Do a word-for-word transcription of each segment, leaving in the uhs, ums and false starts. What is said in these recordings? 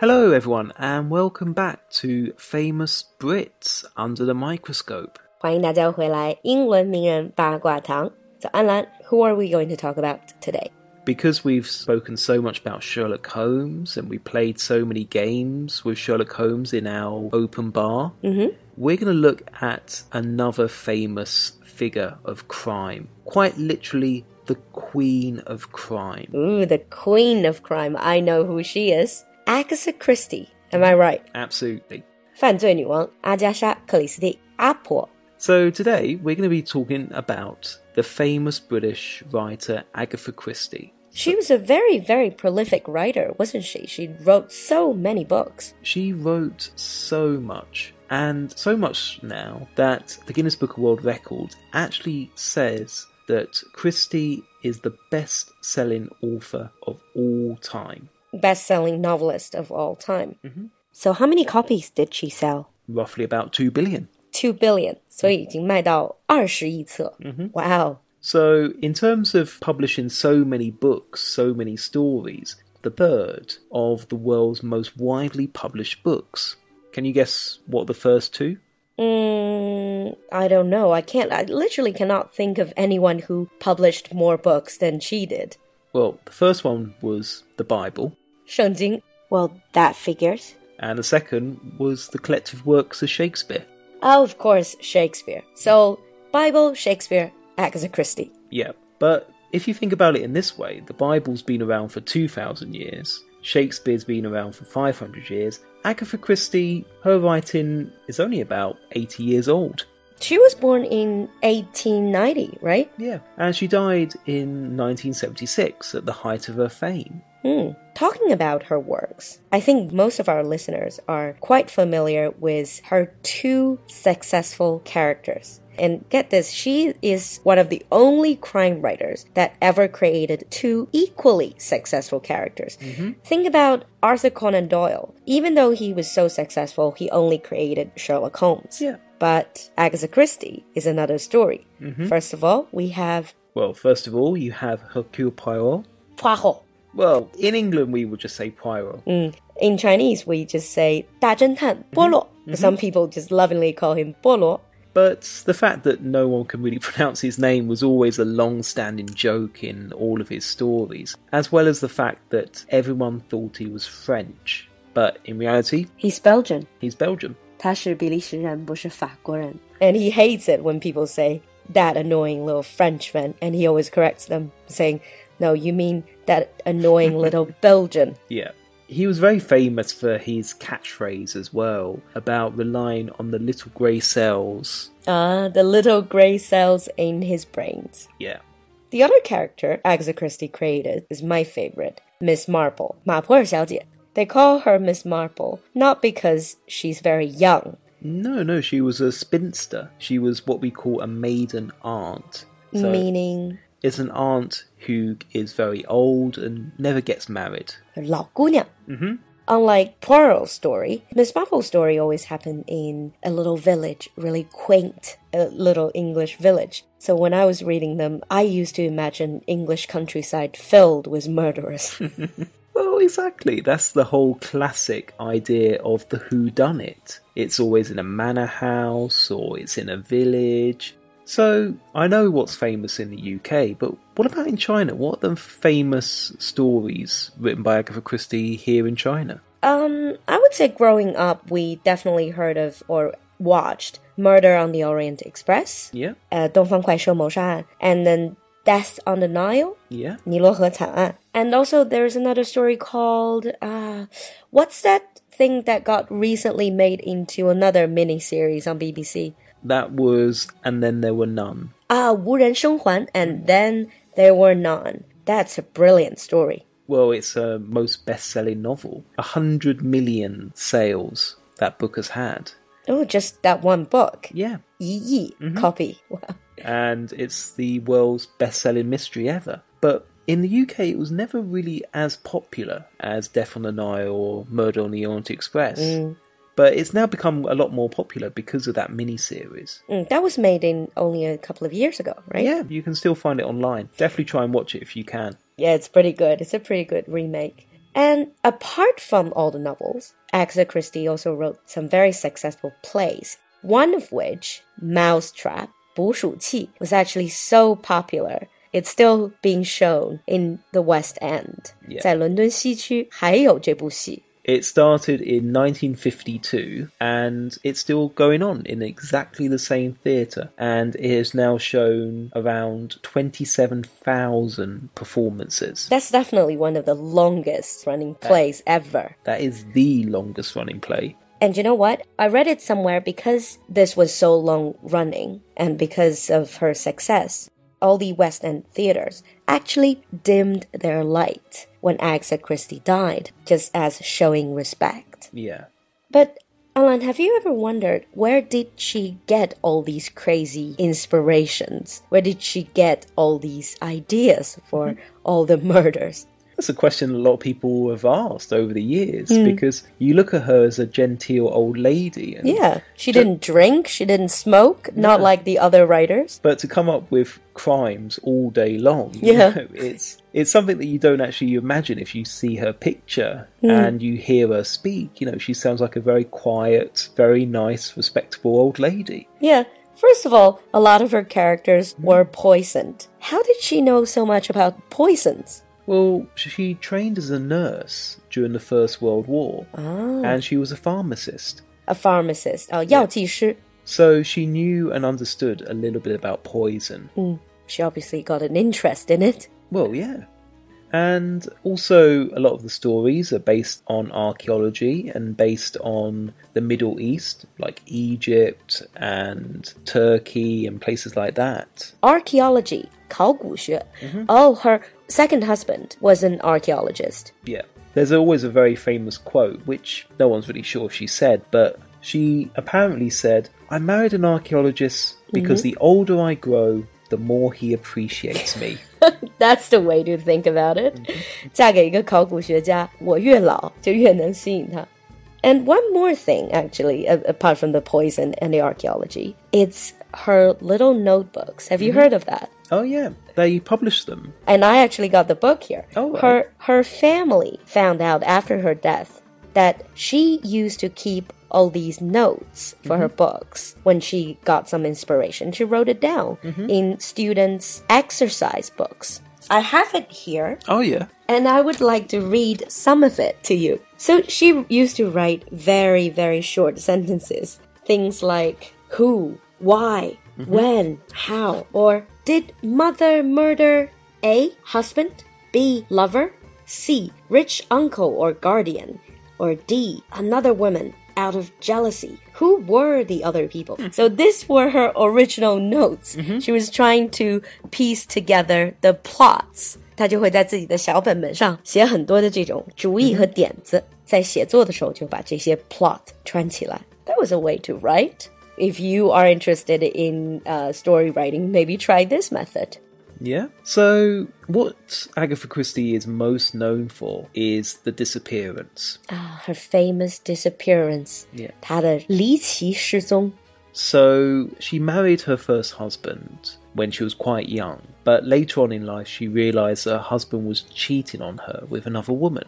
Hello everyone and welcome back to Famous Brits Under the Microscope. 欢迎大家回来英文名人八卦堂。So Alan, who are we going to talk about today? Because we've spoken so much about Sherlock Holmes and we played so many games with Sherlock Holmes in our open bar, mm-hmm. we're going to look at another famous figure of crime. Quite literally the Queen of Crime. Ooh, the Queen of Crime. I know who she is. Agatha Christie, am I right? Absolutely. 犯罪女王阿加莎·克里斯蒂，阿婆。So today we're going to be talking about the famous British writer Agatha Christie. She was a very, very prolific writer, wasn't she? She wrote so many books. She wrote so much, and so much now that the Guinness Book of World Records actually says that Christie is the best-selling author of all time. Best-selling novelist of all time. Mm-hmm. So how many copies did she sell? Roughly about two billion. two billion. So mm-hmm. 已经卖到二十亿册. Mm-hmm. Wow. So in terms of publishing so many books, so many stories, the third of the world's most widely published books. Can you guess what the first two? Mm, I don't know. I can't. I literally cannot think of anyone who published more books than she did. Well, the first one was the Bible. 圣经. Well, that figures. And the second was the collective works of Shakespeare. Oh, of course, Shakespeare. So, Bible, Shakespeare, Agatha Christie. Yeah, but if you think about it in this way, the Bible's been around for two thousand years, Shakespeare's been around for five hundred years, Agatha Christie, her writing is only about eighty years old. She was born in eighteen ninety, right? Yeah, and she died in nineteen seventy-six at the height of her fame. Mm. Talking about her works, I think most of our listeners are quite familiar with her two successful characters. And get this, she is one of the only crime writers that ever created two equally successful characters. Mm-hmm. Think about Arthur Conan Doyle. Even though he was so successful, he only created Sherlock Holmes. Yeah. But Agatha Christie is another story. Mm-hmm. First of all, we have... Well, first of all, you have Hercule Poirot. Poirot. Well, in England, we would just say Poirot. Mm. In Chinese, we just say 大侦探波洛. Mm-hmm. Some people just lovingly call him 波洛. But the fact that no one can really pronounce his name was always a long-standing joke in all of his stories, as well as the fact that everyone thought he was French. But in reality... He's Belgian. He's Belgian. 他是比利时人,不是法国人. And he hates it when people say, that annoying little Frenchman, and he always corrects them, saying, no, you mean that annoying little Belgian. Yeah. He was very famous for his catchphrase as well, about relying on the little grey cells. Ah, the little grey cells in his brains. Yeah. The other character Agatha Christie created is my favourite, Miss Marple, 马普尔小姐. They call her Miss Marple, not because she's very young. No, no, she was a spinster. She was what we call a maiden aunt. So meaning? It's an aunt who is very old and never gets married. 老姑娘. Mm-hmm. Unlike Poirot's story, Miss Marple's story always happened in a little village, really quaint, a little English village. So when I was reading them, I used to imagine English countryside filled with murderers. Well, exactly. That's the whole classic idea of the whodunit. It's always in a manor house or it's in a village. So I know what's famous in the U K, but what about in China? What are the famous stories written by Agatha Christie here in China? Um, I would say growing up, we definitely heard of or watched Murder on the Orient Express. Yeah. Uh, 东方快车谋杀案, and then Death on the Nile. Yeah. 尼罗河惨案. And also there's another story called, uh, what's that thing that got recently made into another mini-series on B B C? That was And Then There Were None. Ah, 无人生还, And Then There Were None. That's a brilliant story. Well, it's her most best-selling novel. A hundred million sales that book has had. Oh, just that one book? Yeah. 一亿 mm-hmm. copy. Wow. And it's the world's best-selling mystery ever. But in the U K, it was never really as popular as Death on the Nile or Murder on the Orient Express. Mm. But it's now become a lot more popular because of that mini-series. Mm, that was made in only a couple of years ago, right? Yeah, you can still find it online. Definitely try and watch it if you can. Yeah, it's pretty good. It's a pretty good remake. And apart from all the novels, Agatha Christie also wrote some very successful plays, one of which, Mousetrap, 捕鼠器, was actually so popular, it's still being shown in the West End. Yeah. 在伦敦西区还有这部戏。It started in nineteen fifty-two, and it's still going on in exactly the same theatre, and it has now shown around twenty-seven thousand performances. That's definitely one of the longest-running plays that, ever. That is the longest-running play. And you know what? I read it somewhere because this was so long-running, and because of her success, all the West End theatres actually dimmed their light when Agatha Christie died, just as showing respect. Yeah. But, Alan, have you ever wondered, where did she get all these crazy inspirations? Where did she get all these ideas for all the murders? That's a question a lot of people have asked over the years, mm. because you look at her as a genteel old lady. And yeah, she to, didn't drink, she didn't smoke, yeah. not like the other writers. But to come up with crimes all day long, yeah. you know, it's it's something that you don't actually imagine if you see her picture mm. and you hear her speak. You know, she sounds like a very quiet, very nice, respectable old lady. Yeah. First of all, a lot of her characters mm. were poisoned. How did she know so much about poisons? Well, she trained as a nurse during the First World War, oh. and she was a pharmacist. A pharmacist, oh, 药剂师. So she knew and understood a little bit about poison. Mm. She obviously got an interest in it. Well, yeah. And also, a lot of the stories are based on archaeology and based on the Middle East, like Egypt and Turkey and places like that. Archaeology, 考古学. Mm-hmm. Oh, her second husband was an archaeologist. Yeah. There's always a very famous quote, which no one's really sure if she said, but she apparently said, I married an archaeologist because mm-hmm. the older I grow, the more he appreciates me. That's the way to think about it. Mm-hmm. 嫁给一个考古学家，我越老就越能吸引他。And one more thing, actually, apart from the poison and the archaeology, it's her little notebooks. Have you mm-hmm. heard of that? Oh, yeah. They published them. And I actually got the book here. Oh, right. Her, her family found out after her death that she used to keep all these notes for mm-hmm. her books. When she got some inspiration, she wrote it down mm-hmm. in students' exercise books. I have it here. Oh, yeah. And I would like to read some of it to you. So she used to write very, very short sentences. Things like who, why, mm-hmm. when, how, or did mother murder A, husband, B, lover, C, rich uncle or guardian, or D, another woman out of jealousy? Who were the other people? Mm. So these were her original notes. Mm-hmm. She was trying to piece together the plots. 她就会在自己的小本本上写很多的这种主意和点子，在写作的时候就把这些 plot 串起来。That was a way to write. If you are interested in uh, story writing, maybe try this method. Yeah. So what Agatha Christie is most known for is the disappearance. Ah, her famous disappearance. Yeah. 她的离奇失踪. So she married her first husband when she was quite young, but later on in life she realized her husband was cheating on her with another woman.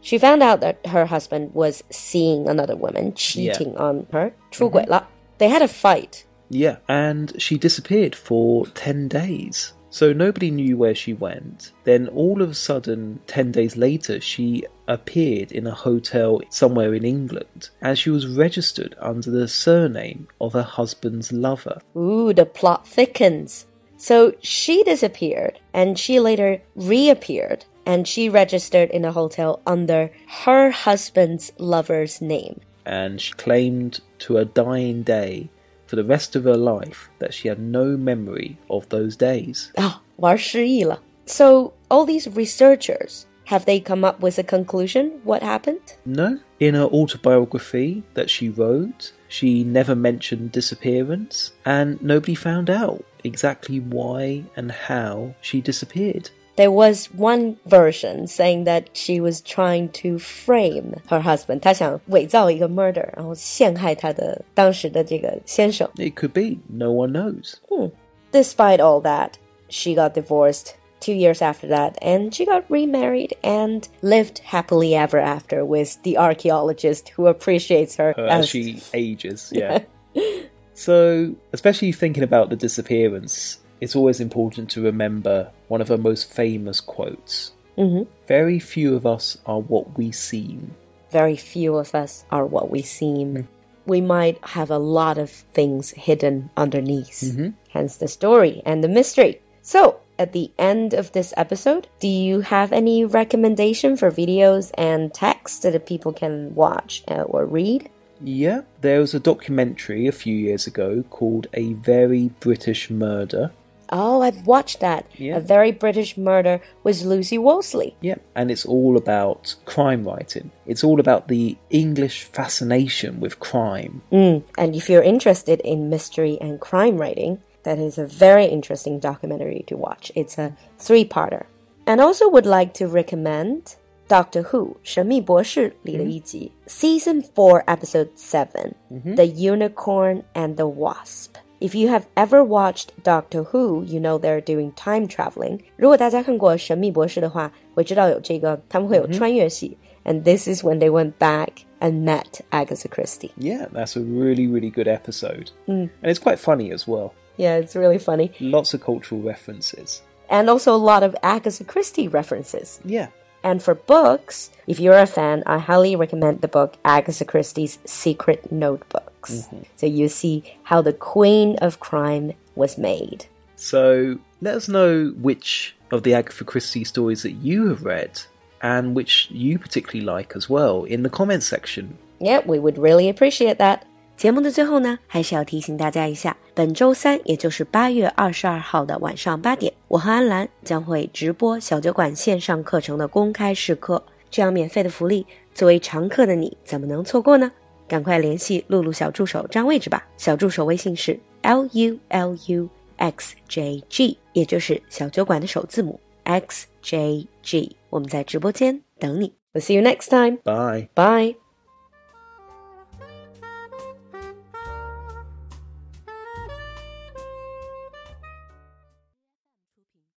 She found out that her husband was seeing another woman, cheating yeah. on her. 出轨了. Mm-hmm. They had a fight. Yeah, and she disappeared for ten days. So nobody knew where she went. Then all of a sudden, ten days later, she appeared in a hotel somewhere in England, and she was registered under the surname of her husband's lover. Ooh, the plot thickens. So she disappeared, and she later reappeared, and she registered in a hotel under her husband's lover's name. And she claimed to her dying day, for the rest of her life, that she had no memory of those days. Ah, 玩失忆了. So, all these researchers, have they come up with a conclusion? What happened? No. In her autobiography that she wrote, she never mentioned disappearance, and nobody found out exactly why and how she disappeared. There was one version saying that she was trying to frame her husband. 她想伪造一个 murder, 然后陷害她的当时的这个先生. It could be. No one knows. Hmm. Despite all that, she got divorced two years after that, and she got remarried and lived happily ever after with the archaeologist who appreciates her, her as... as she ages. Yeah. So, especially thinking about the disappearance, it's always important to remember one of her most famous quotes. Mm-hmm. Very few of us are what we seem. Very few of us are what we seem. Mm. We might have a lot of things hidden underneath. Mm-hmm. Hence the story and the mystery. So, at the end of this episode, do you have any recommendation for videos and text that people can watch or read? Yeah, there was a documentary a few years ago called A Very British Murder. Oh, I've watched that. Yeah. A Very British Murder with Lucy Worsley. Yeah, and it's all about crime writing. It's all about the English fascination with crime. Mm, and if you're interested in mystery and crime writing, that is a very interesting documentary to watch. It's a three-parter. And also would like to recommend Doctor Who, 神秘博士里的一集, mm-hmm. Season four, Episode seven, mm-hmm. The Unicorn and the Wasp. If you have ever watched Doctor Who, you know they're doing time traveling. 如果大家看过神秘博士的话, 我知道有这个, 他们会有穿越戏, mm-hmm. And this is when they went back and met Agatha Christie. Yeah, that's a really, really good episode. Mm. And it's quite funny as well. Yeah, it's really funny. Lots of cultural references. And also a lot of Agatha Christie references. Yeah. And for books, if you're a fan, I highly recommend the book Agatha Christie's Secret Notebooks. Mm-hmm. So you see how the Queen of Crime was made. So let us know which of the Agatha Christie stories that you have read and which you particularly like as well in the comments section. Yeah, we would really appreciate that. 节目的最后呢, 还是要提醒大家一下, 本周三, 也就是 八月二十二号 的 晚上八点, 我和安澜 将会直播 小酒馆 线上课程的 公开试课, 这样免费的福利, 作为常客的你, 怎么能错过呢? 赶快联系 露露小助手 占位置吧, 小助手微信是 L U L U X J G, 也就是 小酒馆的首字母 X J G, 我们在直播间等你。 We'll see you next time. Bye. Bye.